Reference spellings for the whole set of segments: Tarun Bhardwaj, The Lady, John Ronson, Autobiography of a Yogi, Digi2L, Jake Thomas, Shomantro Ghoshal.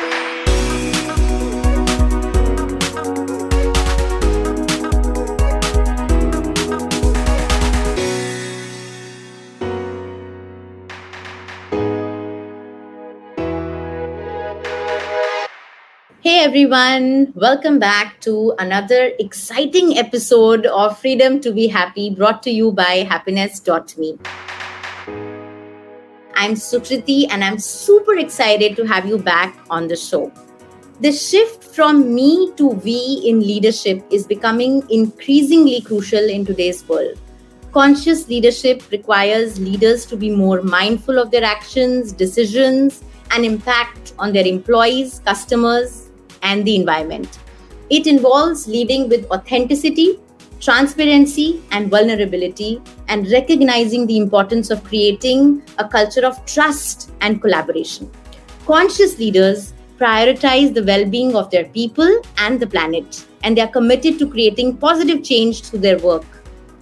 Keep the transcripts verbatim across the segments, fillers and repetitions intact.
Hey everyone, welcome back to another exciting episode of Freedom to Be Happy, brought to you by happiness dot me. I'm Sukriti and I'm super excited to have you back on the show. The shift from me to we in leadership is becoming increasingly crucial in today's world. Conscious leadership requires leaders to be more mindful of their actions, decisions, and impact on their employees, customers, and the environment. It involves leading with authenticity, transparency, and vulnerability, and recognizing the importance of creating a culture of trust and collaboration. Conscious leaders prioritize the well-being of their people and the planet, and they are committed to creating positive change through their work.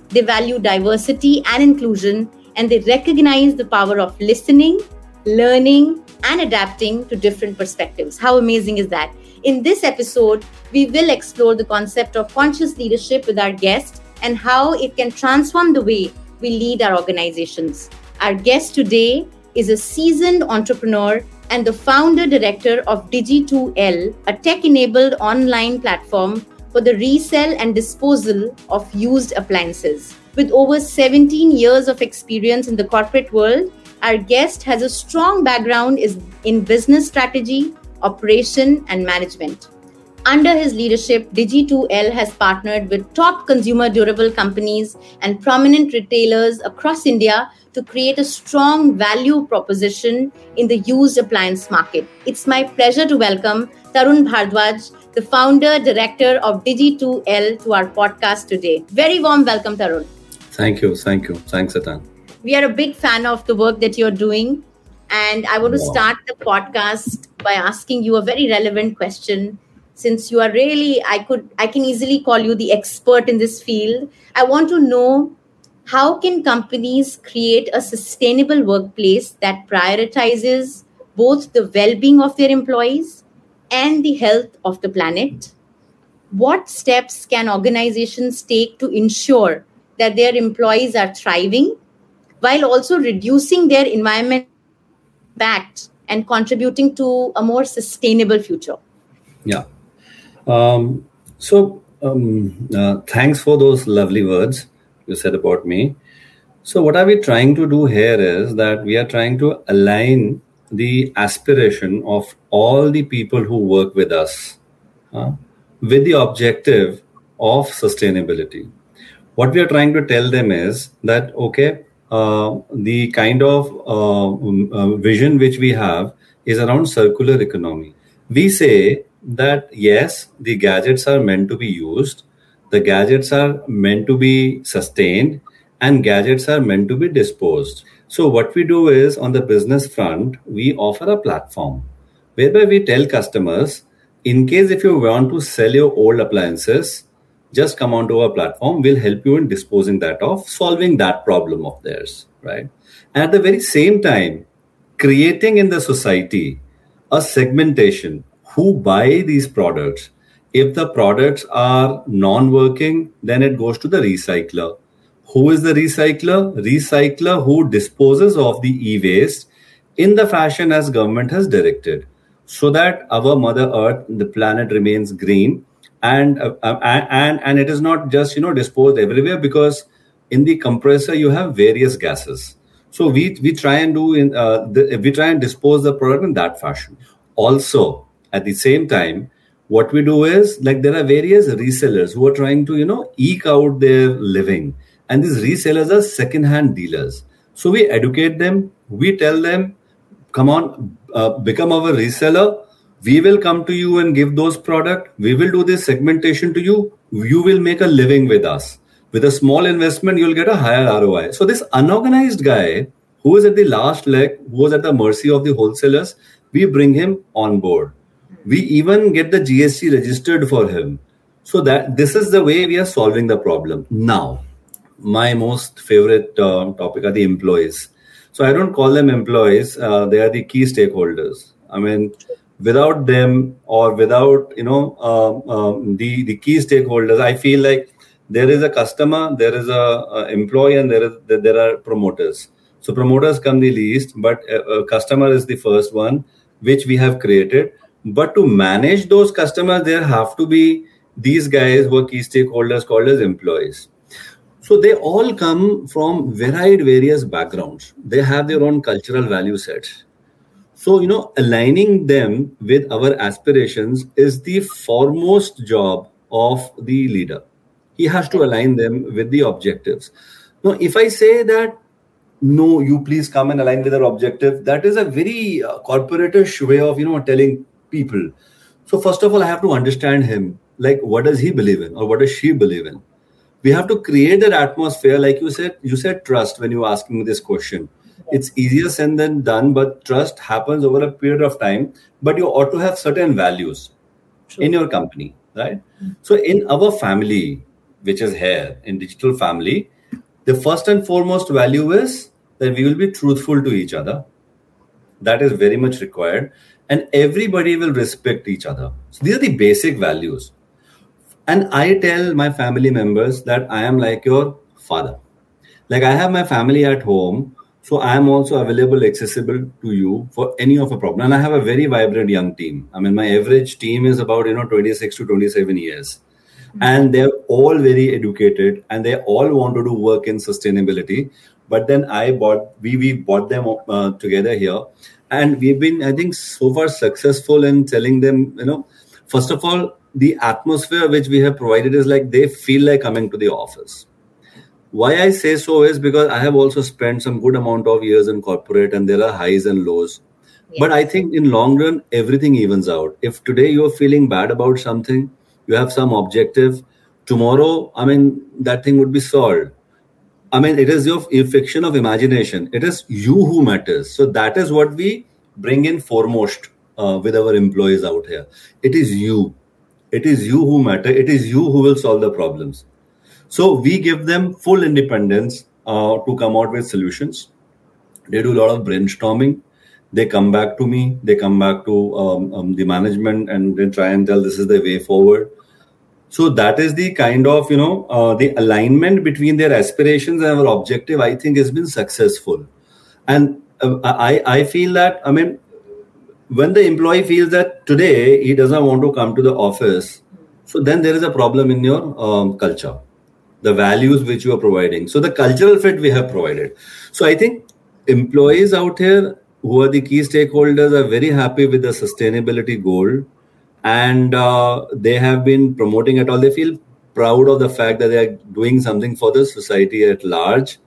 They value diversity and inclusion, and they recognize the power of listening, learning, and adapting to different perspectives. How amazing is that? In this episode, we will explore the concept of conscious leadership with our guest and how it can transform the way we lead our organizations. Our guest today is a seasoned entrepreneur and the founder-director of Digi two L, a tech-enabled online platform for the resale and disposal of used appliances. With over seventeen years of experience in the corporate world, our guest has a strong background in business strategy, operation and management. Under his leadership, Digi two L has partnered with top consumer durable companies and prominent retailers across India to create a strong value proposition in the used appliance market. It's my pleasure to welcome Tarun Bhardwaj, the founder, director of Digi two L, to our podcast today. Very warm welcome, Tarun. Thank you. Thank you. Thanks, Atan. We are a big fan of the work that you're doing. And I want to start the podcast by asking you a very relevant question. Since you are really, I could, I can easily call you the expert in this field. I want to know, how can companies create a sustainable workplace that prioritizes both the well-being of their employees and the health of the planet? What steps can organizations take to ensure that their employees are thriving while also reducing their environmental impact and contributing to a more sustainable future? Yeah. Um, so um, uh, thanks for those lovely words you said about me. So what are we trying to do here is that we are trying to align the aspiration of all the people who work with us uh, with the objective of sustainability. What we are trying to tell them is that, okay, Uh, the kind of uh, vision which we have is around circular economy. We say that, yes, the gadgets are meant to be used, the gadgets are meant to be sustained, and gadgets are meant to be disposed. So what we do is, on the business front, we offer a platform whereby we tell customers, in case if you want to sell your old appliances, just come onto our platform. We'll help you in disposing that off, solving that problem of theirs, right? And at the very same time, creating in the society a segmentation, who buy these products. If the products are non-working, then it goes to the recycler. Who is the recycler? Recycler who disposes of the e-waste in the fashion as government has directed, so that our Mother Earth, the planet, remains green. And, uh, and and it is not just, you know, disposed everywhere, because in the compressor you have various gases. So we we try and do in uh, the, we try and dispose the product in that fashion. Also, at the same time, what we do is, like, there are various resellers who are trying to, you know, eke out their living, and these resellers are second-hand dealers. So we educate them. We tell them, come on, uh, become our reseller. We will come to you and give those products. We will do this segmentation to you. You will make a living with us. With a small investment, you'll get a higher R O I. So this unorganized guy who is at the last leg, who is at the mercy of the wholesalers, we bring him on board. We even get the G S T registered for him. So that this is the way we are solving the problem. Now, my most favorite uh, topic are the employees. So I don't call them employees. Uh, they are the key stakeholders. I mean, without them, or without, you know, um, um, the, the key stakeholders, I feel like there is a customer, there is a, a employee, and there is there are promoters. So promoters come the least, but a, a customer is the first one, which we have created. But to manage those customers, there have to be these guys who are key stakeholders called as employees. So they all come from varied, various backgrounds. They have their own cultural value sets. So, you know, aligning them with our aspirations is the foremost job of the leader. He has to align them with the objectives. Now, if I say that, no, you please come and align with our objective, that is a very uh, corporatish way of, you know, telling people. So first of all, I have to understand him. Like, what does he believe in, or what does she believe in? We have to create that atmosphere. Like you said, you said trust when you were asking me this question. It's easier said than done, but trust happens over a period of time. But you ought to have certain values sure. in your company, right? Mm-hmm. So in our family, which is here, in digital family, the first and foremost value is that we will be truthful to each other. That is very much required. And everybody will respect each other. So these are the basic values. And I tell my family members that I am like your father. Like, I have my family at home. So I am also available, accessible to you for any of a problem. And I have a very vibrant young team. I mean, my average team is about, you know, twenty-six to twenty-seven years. Mm-hmm. And they're all very educated, and they all want to do work in sustainability. But then I bought, we, we bought them uh, together here. And we've been, I think, so far successful in telling them, you know, first of all, the atmosphere which we have provided is like they feel like coming to the office. Why I say so is because I have also spent some good amount of years in corporate, and there are highs and lows. Yeah. But I think in long run, everything evens out. If today you're feeling bad about something, you have some objective, tomorrow, I mean, that thing would be solved. I mean, it is your fiction of imagination. It is you who matters. So that is what we bring in foremost uh, with our employees out here. It is you. It is you who matter. It is you who will solve the problems. So we give them full independence uh, to come out with solutions. They do a lot of brainstorming. They come back to me. They come back to um, um, the management, and they try and tell this is the way forward. So that is the kind of, you know, uh, the alignment between their aspirations and our objective, I think, has been successful. And uh, I, I feel that, I mean, when the employee feels that today he doesn't want to come to the office, so then there is a problem in your um, culture. The values which you are providing. So the cultural fit we have provided. So I think employees out here who are the key stakeholders are very happy with the sustainability goal, and uh, they have been promoting it all. They feel proud of the fact that they are doing something for the society at large,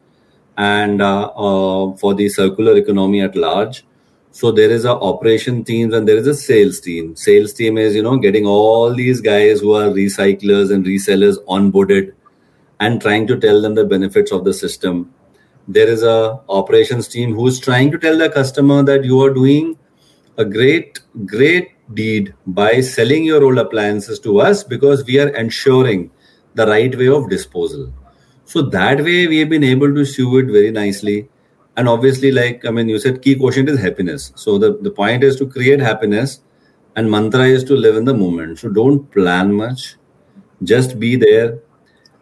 and uh, uh, for the circular economy at large. So there is a operation teams, and there is a sales team. Sales team is, you know, getting all these guys who are recyclers and resellers onboarded, and trying to tell them the benefits of the system. There is a operations team who's trying to tell the customer that you are doing a great, great deed by selling your old appliances to us, because we are ensuring the right way of disposal. So that way we have been able to sew it very nicely. And obviously, like, I mean, you said key quotient is happiness. So the, the point is to create happiness, and mantra is to live in the moment. So don't plan much, just be there.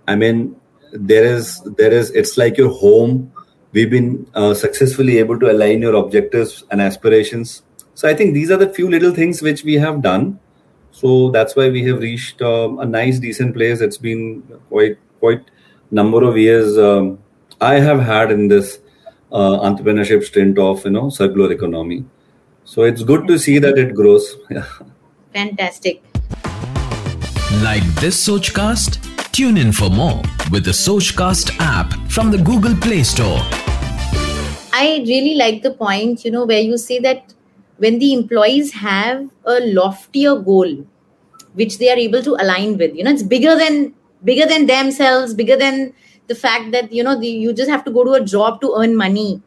I mean, there is, there is. It's like your home. We've been uh, successfully able to align your objectives and aspirations. So I think these are the few little things which we have done. So that's why we have reached um, a nice, decent place. It's been quite, quite number of years um, I have had in this uh, entrepreneurship stint of, you know, circular economy. So it's good to see that it grows. Fantastic. Like this Sochcast? Tune in for more with the Sochcast app from the Google Play Store. I really like the point, you know, where you say that when the employees have a loftier goal, which they are able to align with, you know, it's bigger than bigger than themselves, bigger than the fact that, you know, the, you just have to go to a job to earn money.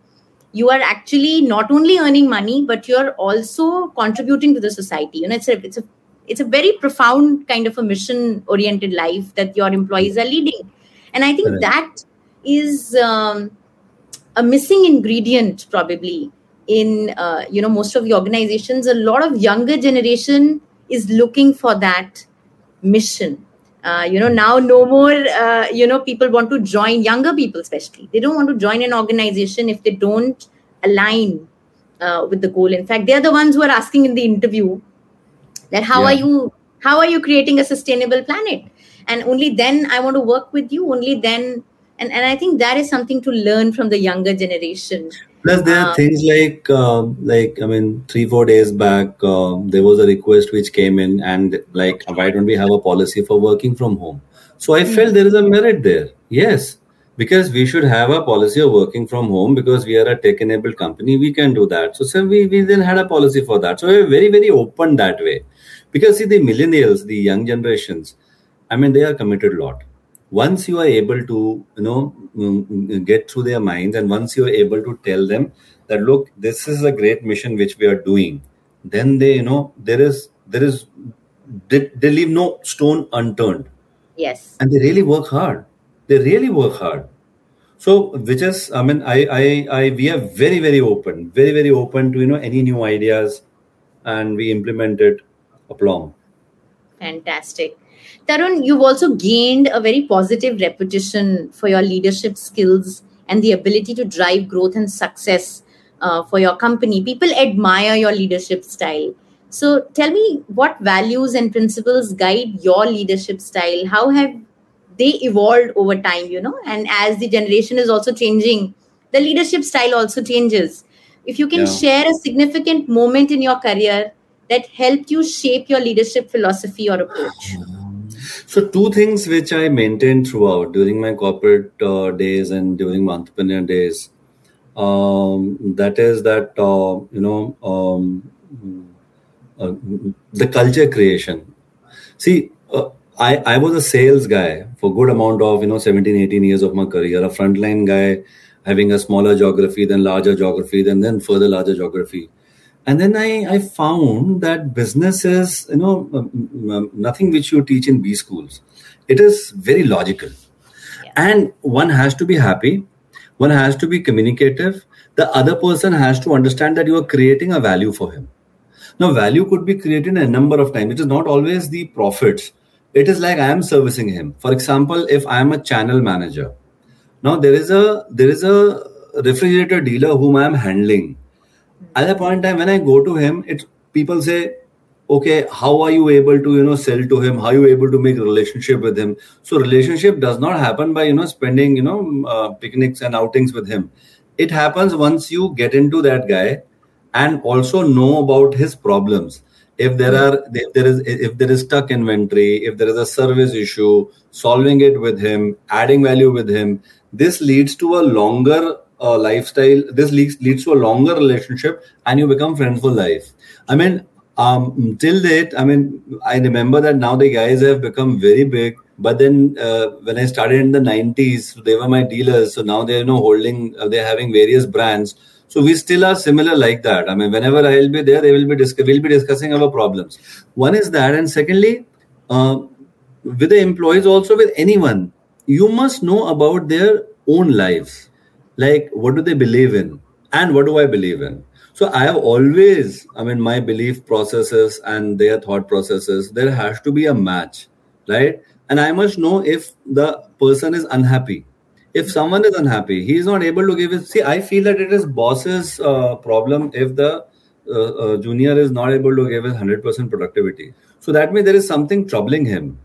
You are actually not only earning money, but you're also contributing to the society. You know, it's a, it's a It's a very profound kind of a mission-oriented life that your employees are leading. And I think right. that is um, a missing ingredient probably in, uh, you know, most of the organizations, a lot of younger generation is looking for that mission. Uh, you know, now no more, uh, you know, people want to join, younger people especially. They don't want to join an organization if they don't align uh, with the goal. In fact, they're the ones who are asking in the interview that how yeah. are you, how are you creating a sustainable planet? And only then I want to work with you, only then. And, and I think that is something to learn from the younger generation. Plus, there are um, things like, uh, like I mean, three, four days back, uh, there was a request which came in and like, why don't we have a policy for working from home? So I mm-hmm. felt there is a merit there. Yes, because we should have a policy of working from home because we are a tech-enabled company. We can do that. So, so we, we then had a policy for that. So we were very, very open that way. Because see, the millennials, the young generations, I mean, they are committed a lot. Once you are able to, you know, get through their minds, and once you are able to tell them that, look, this is a great mission which we are doing, then they, you know, there is, there is, they, they leave no stone unturned. Yes. And they really work hard. They really work hard. So, which is, I mean, I, I, I, we are very, very open, very, very open to, you know, any new ideas, and we implement it aplomb. Fantastic. Tarun, you've also gained a very positive reputation for your leadership skills and the ability to drive growth and success uh, for your company. People admire your leadership style. So tell me, what values and principles guide your leadership style? How have they evolved over time, you know? And as the generation is also changing, the leadership style also changes. If you can yeah. share a significant moment in your career that helped you shape your leadership philosophy or approach. So two things which I maintained throughout during my corporate uh, days and during my entrepreneur days, um, that is that, uh, you know, um, uh, the culture creation. See, uh, I, I was a sales guy for a good amount of, you know, seventeen, eighteen years of my career, a frontline guy having a smaller geography, then larger geography, then, then further larger geography. And then I, I found that business is, you know, nothing which you teach in B schools. It is very logical. Yeah. And one has to be happy. One has to be communicative. The other person has to understand that you are creating a value for him. Now, value could be created a number of times. It is not always the profits. It is like I am servicing him. For example, if I am a channel manager. Now, there is a there is a refrigerator dealer whom I am handling. At that point in time, when I go to him, it people say, okay, how are you able to, you know, sell to him? How are you able to make a relationship with him? So relationship does not happen by, you know, spending, you know, uh, picnics and outings with him. It happens once you get into that guy and also know about his problems. If there are, if there is, if there is stuck inventory, if there is a service issue, solving it with him, adding value with him, this leads to a longer Uh, lifestyle. This leads leads to a longer relationship, and you become friends for life. I mean, um, till date, I mean, I remember that now the guys have become very big. But then, uh, when I started in the nineties, they were my dealers. So now they're you know holding, uh, they're having various brands. So we still are similar like that. I mean, whenever I'll be there, they will be discuss. We'll be discussing our problems. One is that, and secondly, uh, with the employees, also with anyone, you must know about their own lives. Like, what do they believe in? And what do I believe in? So I have always, I mean, my belief processes and their thought processes, there has to be a match, right? And I must know if the person is unhappy. If someone is unhappy, he is not able to give it. See, I feel that it is boss's uh, problem if the uh, uh, junior is not able to give his one hundred percent productivity. So that means there is something troubling him.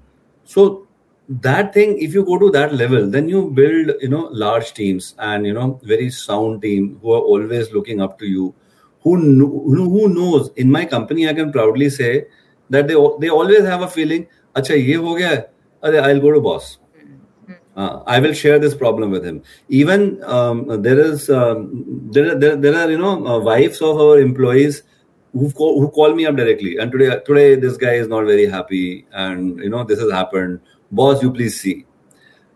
So that thing, if you go to that level, then you build, you know, large teams and, you know, very sound team who are always looking up to you. Who kn- who knows? In my company, I can proudly say that they they always have a feeling, Acha, ye ho gaya hai, I'll go to boss. Uh, I will share this problem with him. Even um, there is um, there, there there are you know uh, wives of our employees who call, who call me up directly. And today today this guy is not very happy, and you know this has happened. Boss, you please see.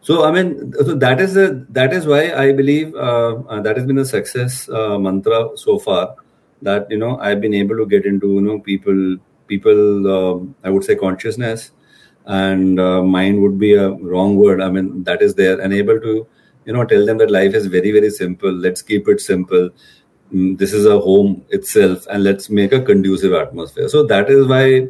So, I mean, so that is a, that is why I believe uh, uh, that has been a success uh, mantra so far, that, you know, I've been able to get into, you know, people, people, uh, I would say consciousness, and uh, mind would be a wrong word. I mean, that is there, and able to, you know, tell them that life is very, very simple. Let's keep it simple. this is a home itself, and let's make a conducive atmosphere. So that is why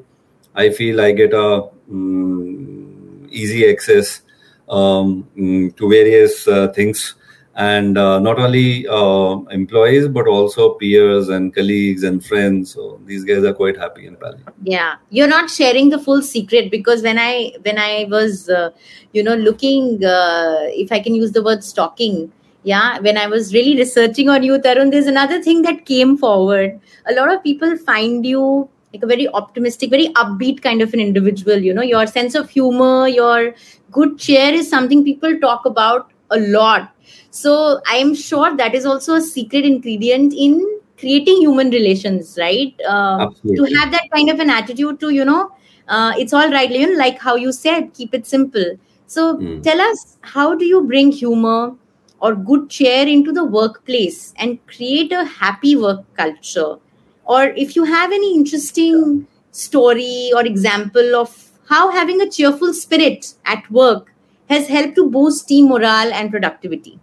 I feel I get a um, easy access um, to various uh, things, and uh, not only uh, employees, but also peers and colleagues and friends. So these guys are quite happy in Bali. Yeah, you're not sharing the full secret, because when I when I was, uh, you know, looking, uh, if I can use the word stalking, yeah, when I was really researching on you, Tarun, there's another thing that came forward. A lot of people find you like a very optimistic, very upbeat kind of an individual. You know, your sense of humor, your good cheer is something people talk about a lot. So I am sure that is also a secret ingredient in creating human relations, right? Um, to have that kind of an attitude to, you know, uh, it's all right, Leon, like how you said, keep it simple. So mm. tell us, how do you bring humor or good cheer into the workplace and create a happy work culture? Or if you have any interesting story or example of how having a cheerful spirit at work has helped to boost team morale and productivity.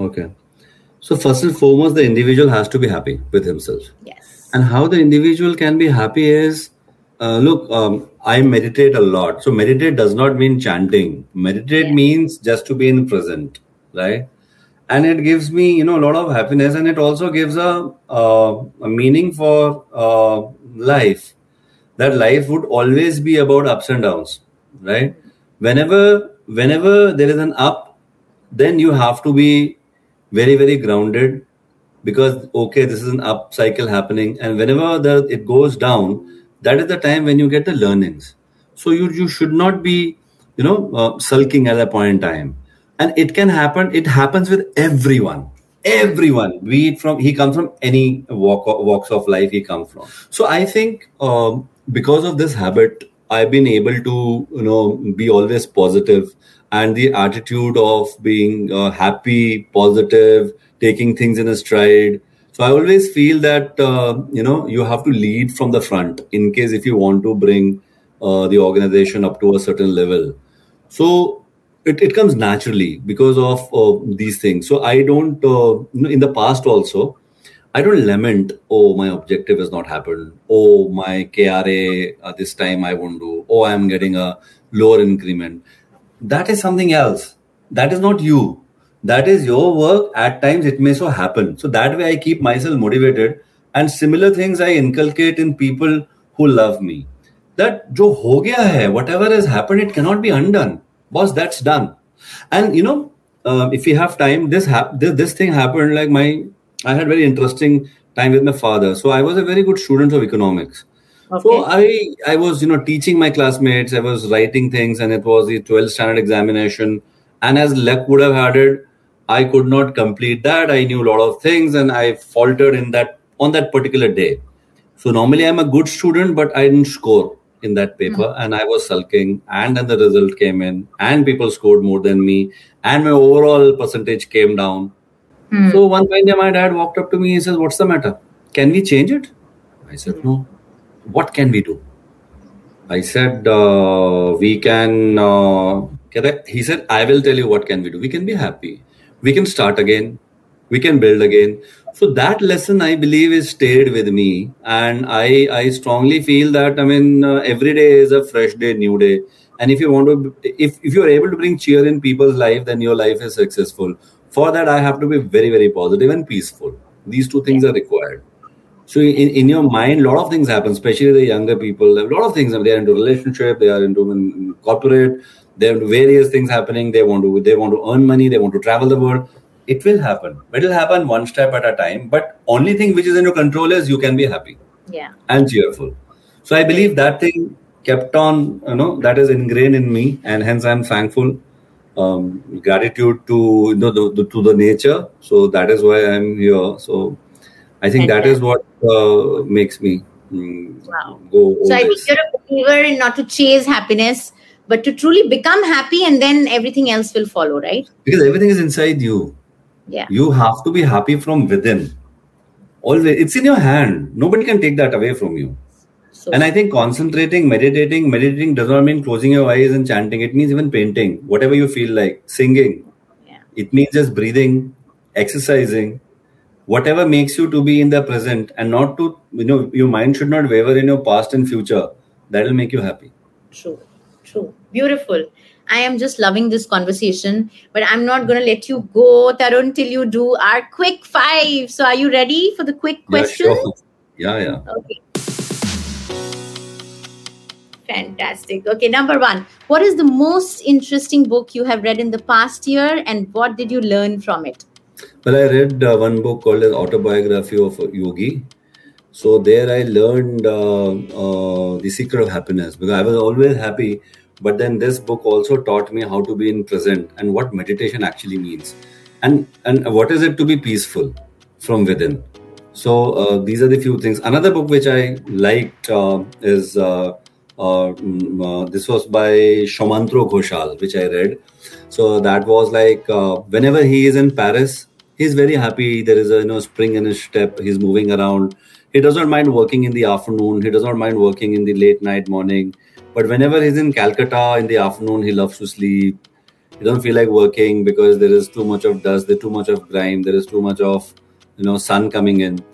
Okay. So first and foremost, the individual has to be happy with himself. Yes. And how the individual can be happy is, uh, look, um, I meditate a lot. So meditate does not mean chanting. Meditate yeah. means just to be in the present, right? And it gives me, you know, a lot of happiness, and it also gives a, uh, a meaning for uh, life. That life would always be about ups and downs, right? Whenever... Whenever there is an up, then you have to be very, very grounded, because, okay, this is an up cycle happening. And whenever the, it goes down, that is the time when you get the learnings. So you, you should not be, you know, uh, sulking at that point in time. And it can happen. It happens with everyone, everyone. Be it from, he comes from any walk, walks of life he comes from. So I think uh, because of this habit, I've been able to, you know, be always positive, and the attitude of being uh, happy, positive, taking things in a stride. So I always feel that, uh, you know, you have to lead from the front in case if you want to bring uh, the organization up to a certain level. So it, it comes naturally because of uh, these things. So I don't, uh, you know, in the past also, I don't lament, oh, my objective has not happened. Oh, my K R A uh, this time I won't do. Oh, I'm getting a lower increment. That is something else. That is not you. That is your work. At times it may so happen. So that way I keep myself motivated. And similar things I inculcate in people who love me. That jo ho gaya hai, whatever has happened, it cannot be undone. Boss, that's done. And you know, uh, if you have time, this, hap- this this thing happened like my... I had very interesting time with my father. So I was a very good student of economics. Okay. So I, I was, you know, teaching my classmates. I was writing things, and it was the twelfth standard examination. And as luck would have had it, I could not complete that. I knew a lot of things, and I faltered in that on that particular day. So normally I'm a good student, but I didn't score in that paper. Mm-hmm. And I was sulking, and then the result came in, and people scored more than me, and my overall percentage came down. Hmm. So one time my dad walked up to me and says, what's the matter? Can we change it? I said, no. What can we do? I said, uh, we can, uh, can I? He said, I will tell you what can we do. We can be happy. We can start again. We can build again. So that lesson, I believe, is stayed with me. And I, I strongly feel that, I mean, uh, every day is a fresh day, new day. And if you want to, if, if you're able to bring cheer in people's life, then your life is successful. For that, I have to be very, very positive and peaceful. These two things yeah. are required. So in, in your mind, a lot of things happen, especially the younger people. A lot of things, they are into relationship, they are into corporate, they have various things happening. They want to, they want to earn money, they want to travel the world. It will happen. It will happen one step at a time. But only thing which is in your control is you can be happy yeah. and cheerful. So I believe that thing kept on, you know, that is ingrained in me, and hence I'm thankful. Um, gratitude to, you know, the, the, to the nature. So that is why I'm here. So I think that is what uh, makes me mm, wow. go. So I think you're a believer in not to chase happiness, but to truly become happy, and then everything else will follow, right? Because everything is inside you. Yeah. You have to be happy from within. Always, it's in your hand. Nobody can take that away from you. So, and I think concentrating, meditating, meditating does not mean closing your eyes and chanting. It means even painting, whatever you feel like, singing. Yeah. It means just breathing, exercising, whatever makes you to be in the present and not to, you know, your mind should not waver in your past and future. That will make you happy. True, true. Beautiful. I am just loving this conversation, but I'm not going to let you go, Tarun, till you do our quick five. So are you ready for the quick questions? Yeah, sure. yeah, yeah. Okay. Fantastic. Okay, number one. What is the most interesting book you have read in the past year and what did you learn from it? Well, I read uh, one book called Autobiography of a Yogi. So there I learned uh, uh, the secret of happiness, because I was always happy. But then this book also taught me how to be in present and what meditation actually means. And, and what is it to be peaceful from within. So uh, these are the few things. Another book which I liked uh, is... Uh, Uh, uh, this was by Shomantro Ghoshal, which I read. So that was like, uh, whenever he is in Paris, he's very happy. There is a you know spring in his step. He's moving around. He does not mind working in the afternoon. He does not mind working in the late night morning. But whenever he's in Calcutta in the afternoon, he loves to sleep. He doesn't feel like working because there is too much of dust. There's too much of grime. There is too much of you know sun coming in.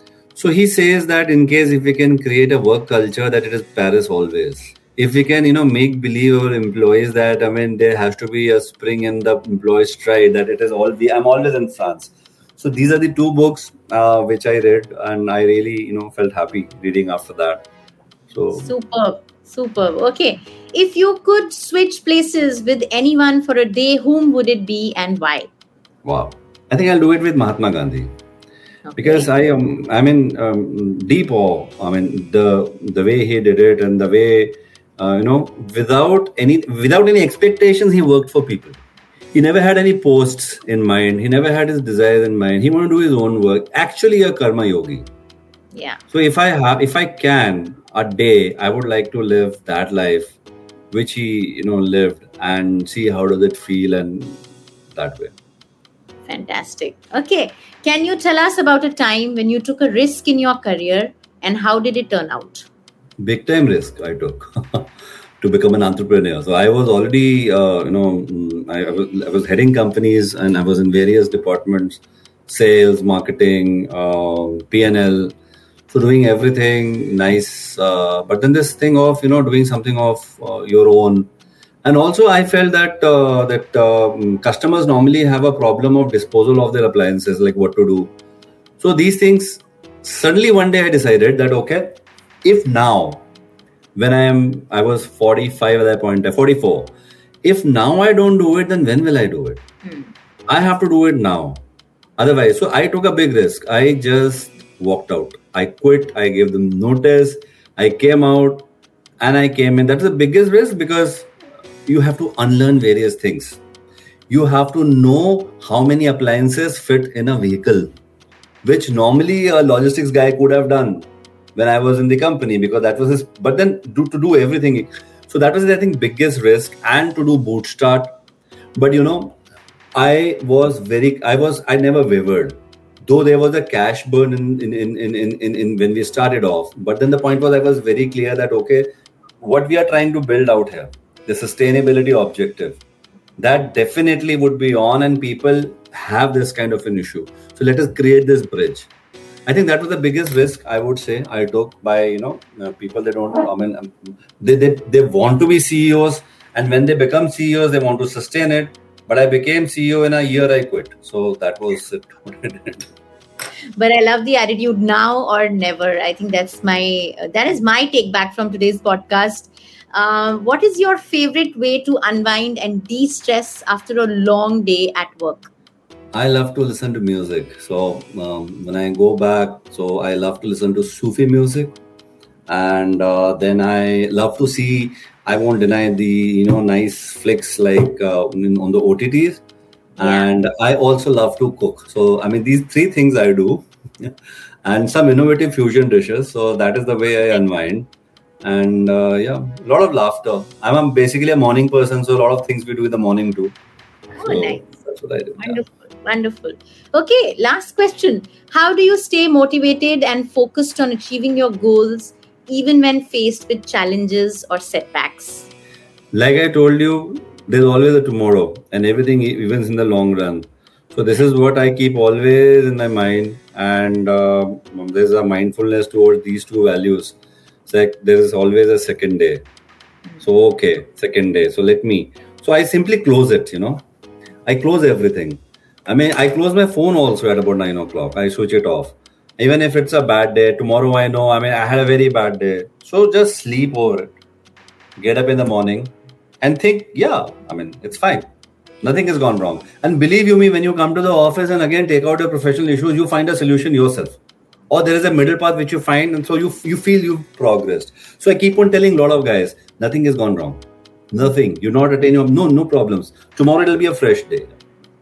So he says that in case if we can create a work culture that it is Paris always. If we can, you know, make believe our employees that, I mean, there has to be a spring in the employees' stride that it is all, we, I'm always in France. So these are the two books uh, which I read and I really, you know, felt happy reading after that. So Superb, superb. Okay. If you could switch places with anyone for a day, whom would it be and why? Wow. I think I'll do it with Mahatma Gandhi. Okay. Because I am, um, I mean, um, deep awe. I mean, the the way he did it and the way, uh, you know, without any without any expectations, he worked for people. He never had any posts in mind. He never had his desires in mind. He wanted to do his own work. Actually, a karma yogi. Yeah. So if I ha- if I can a day, I would like to live that life, which he you know lived, and see how does it feel and that way. Fantastic. Okay. Can you tell us about a time when you took a risk in your career and how did it turn out? Big time risk I took to become an entrepreneur. So I was already, uh, you know, I, I, was, I was heading companies and I was in various departments, sales, marketing, uh, P and L. So doing everything nice. Uh, but then this thing of, you know, doing something of uh, your own. And also, I felt that uh, that um, customers normally have a problem of disposal of their appliances, like what to do. So these things, suddenly one day I decided that, okay, if now, when I am, I was forty-five at that point, forty-four, if now I don't do it, then when will I do it? Hmm. I have to do it now. Otherwise, so I took a big risk. I just walked out. I quit. I gave them notice. I came out and I came in. That's the biggest risk because you have to unlearn various things. You have to know how many appliances fit in a vehicle, which normally a logistics guy could have done when I was in the company because that was his, but then do, to do everything. So that was, I think, biggest risk and to do bootstrap. But you know, I was very, I was, I never wavered. Though there was a cash burn in, in, in, in, in, in, in when we started off. But then the point was, I was very clear that, okay, what we are trying to build out here, the sustainability objective, that definitely would be on and people have this kind of an issue. So let us create this bridge. I think that was the biggest risk I would say I took by, you know, uh, people they don't, I mean, they, they, they want to be C E Os and when they become C E Os, they want to sustain it. But I became C E O in a year I quit. So that was it. But I love the attitude now or never. I think that's my, that is my take back from today's podcast. Uh, what is your favorite way to unwind and de-stress after a long day at work? I love to listen to music. So um, when I go back, so I love to listen to Sufi music. And uh, then I love to see, I won't deny the, you know, nice flicks like uh, on the O T Ts. Yeah. And I also love to cook. So, I mean, these three things I do. And some innovative fusion dishes. So that is the way I unwind. And uh, yeah, a lot of laughter. I'm a, basically a morning person, so a lot of things we do in the morning too. Oh, so nice. That's what I do. Wonderful, yeah. Wonderful. Okay, last question. How do you stay motivated and focused on achieving your goals, even when faced with challenges or setbacks? Like I told you, there's always a tomorrow and everything evens in the long run. So this is what I keep always in my mind. and uh, there's a mindfulness towards these two values. It's like there is always a second day. So, okay, second day. So let me. So I simply close it, you know. I close everything. I mean, I close my phone also at about nine o'clock. I switch it off. Even if it's a bad day, tomorrow I know, I mean, I had a very bad day. So just sleep over it. Get up in the morning and think, yeah, I mean, it's fine. Nothing has gone wrong. And believe you me, when you come to the office and again take out your professional issues, you find a solution yourself. Or there is a middle path which you find, and so you you feel you've progressed. So I keep on telling a lot of guys, nothing has gone wrong. Nothing. You're not attaining, no, no problems. Tomorrow it'll be a fresh day.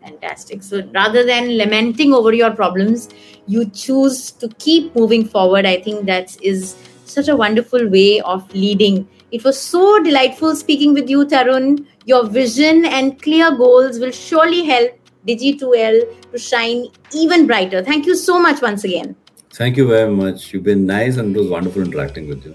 Fantastic. So rather than lamenting over your problems, you choose to keep moving forward. I think that is such a wonderful way of leading. It was so delightful speaking with you, Tarun. Your vision and clear goals will surely help Digi two L to shine even brighter. Thank you so much once again. Thank you very much. You've been nice, and it was wonderful interacting with you.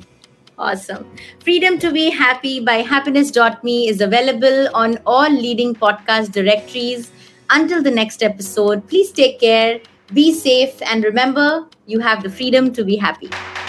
Awesome. Freedom to be Happy by happiness dot me is available on all leading podcast directories. Until the next episode, please take care, be safe, and remember, you have the freedom to be happy.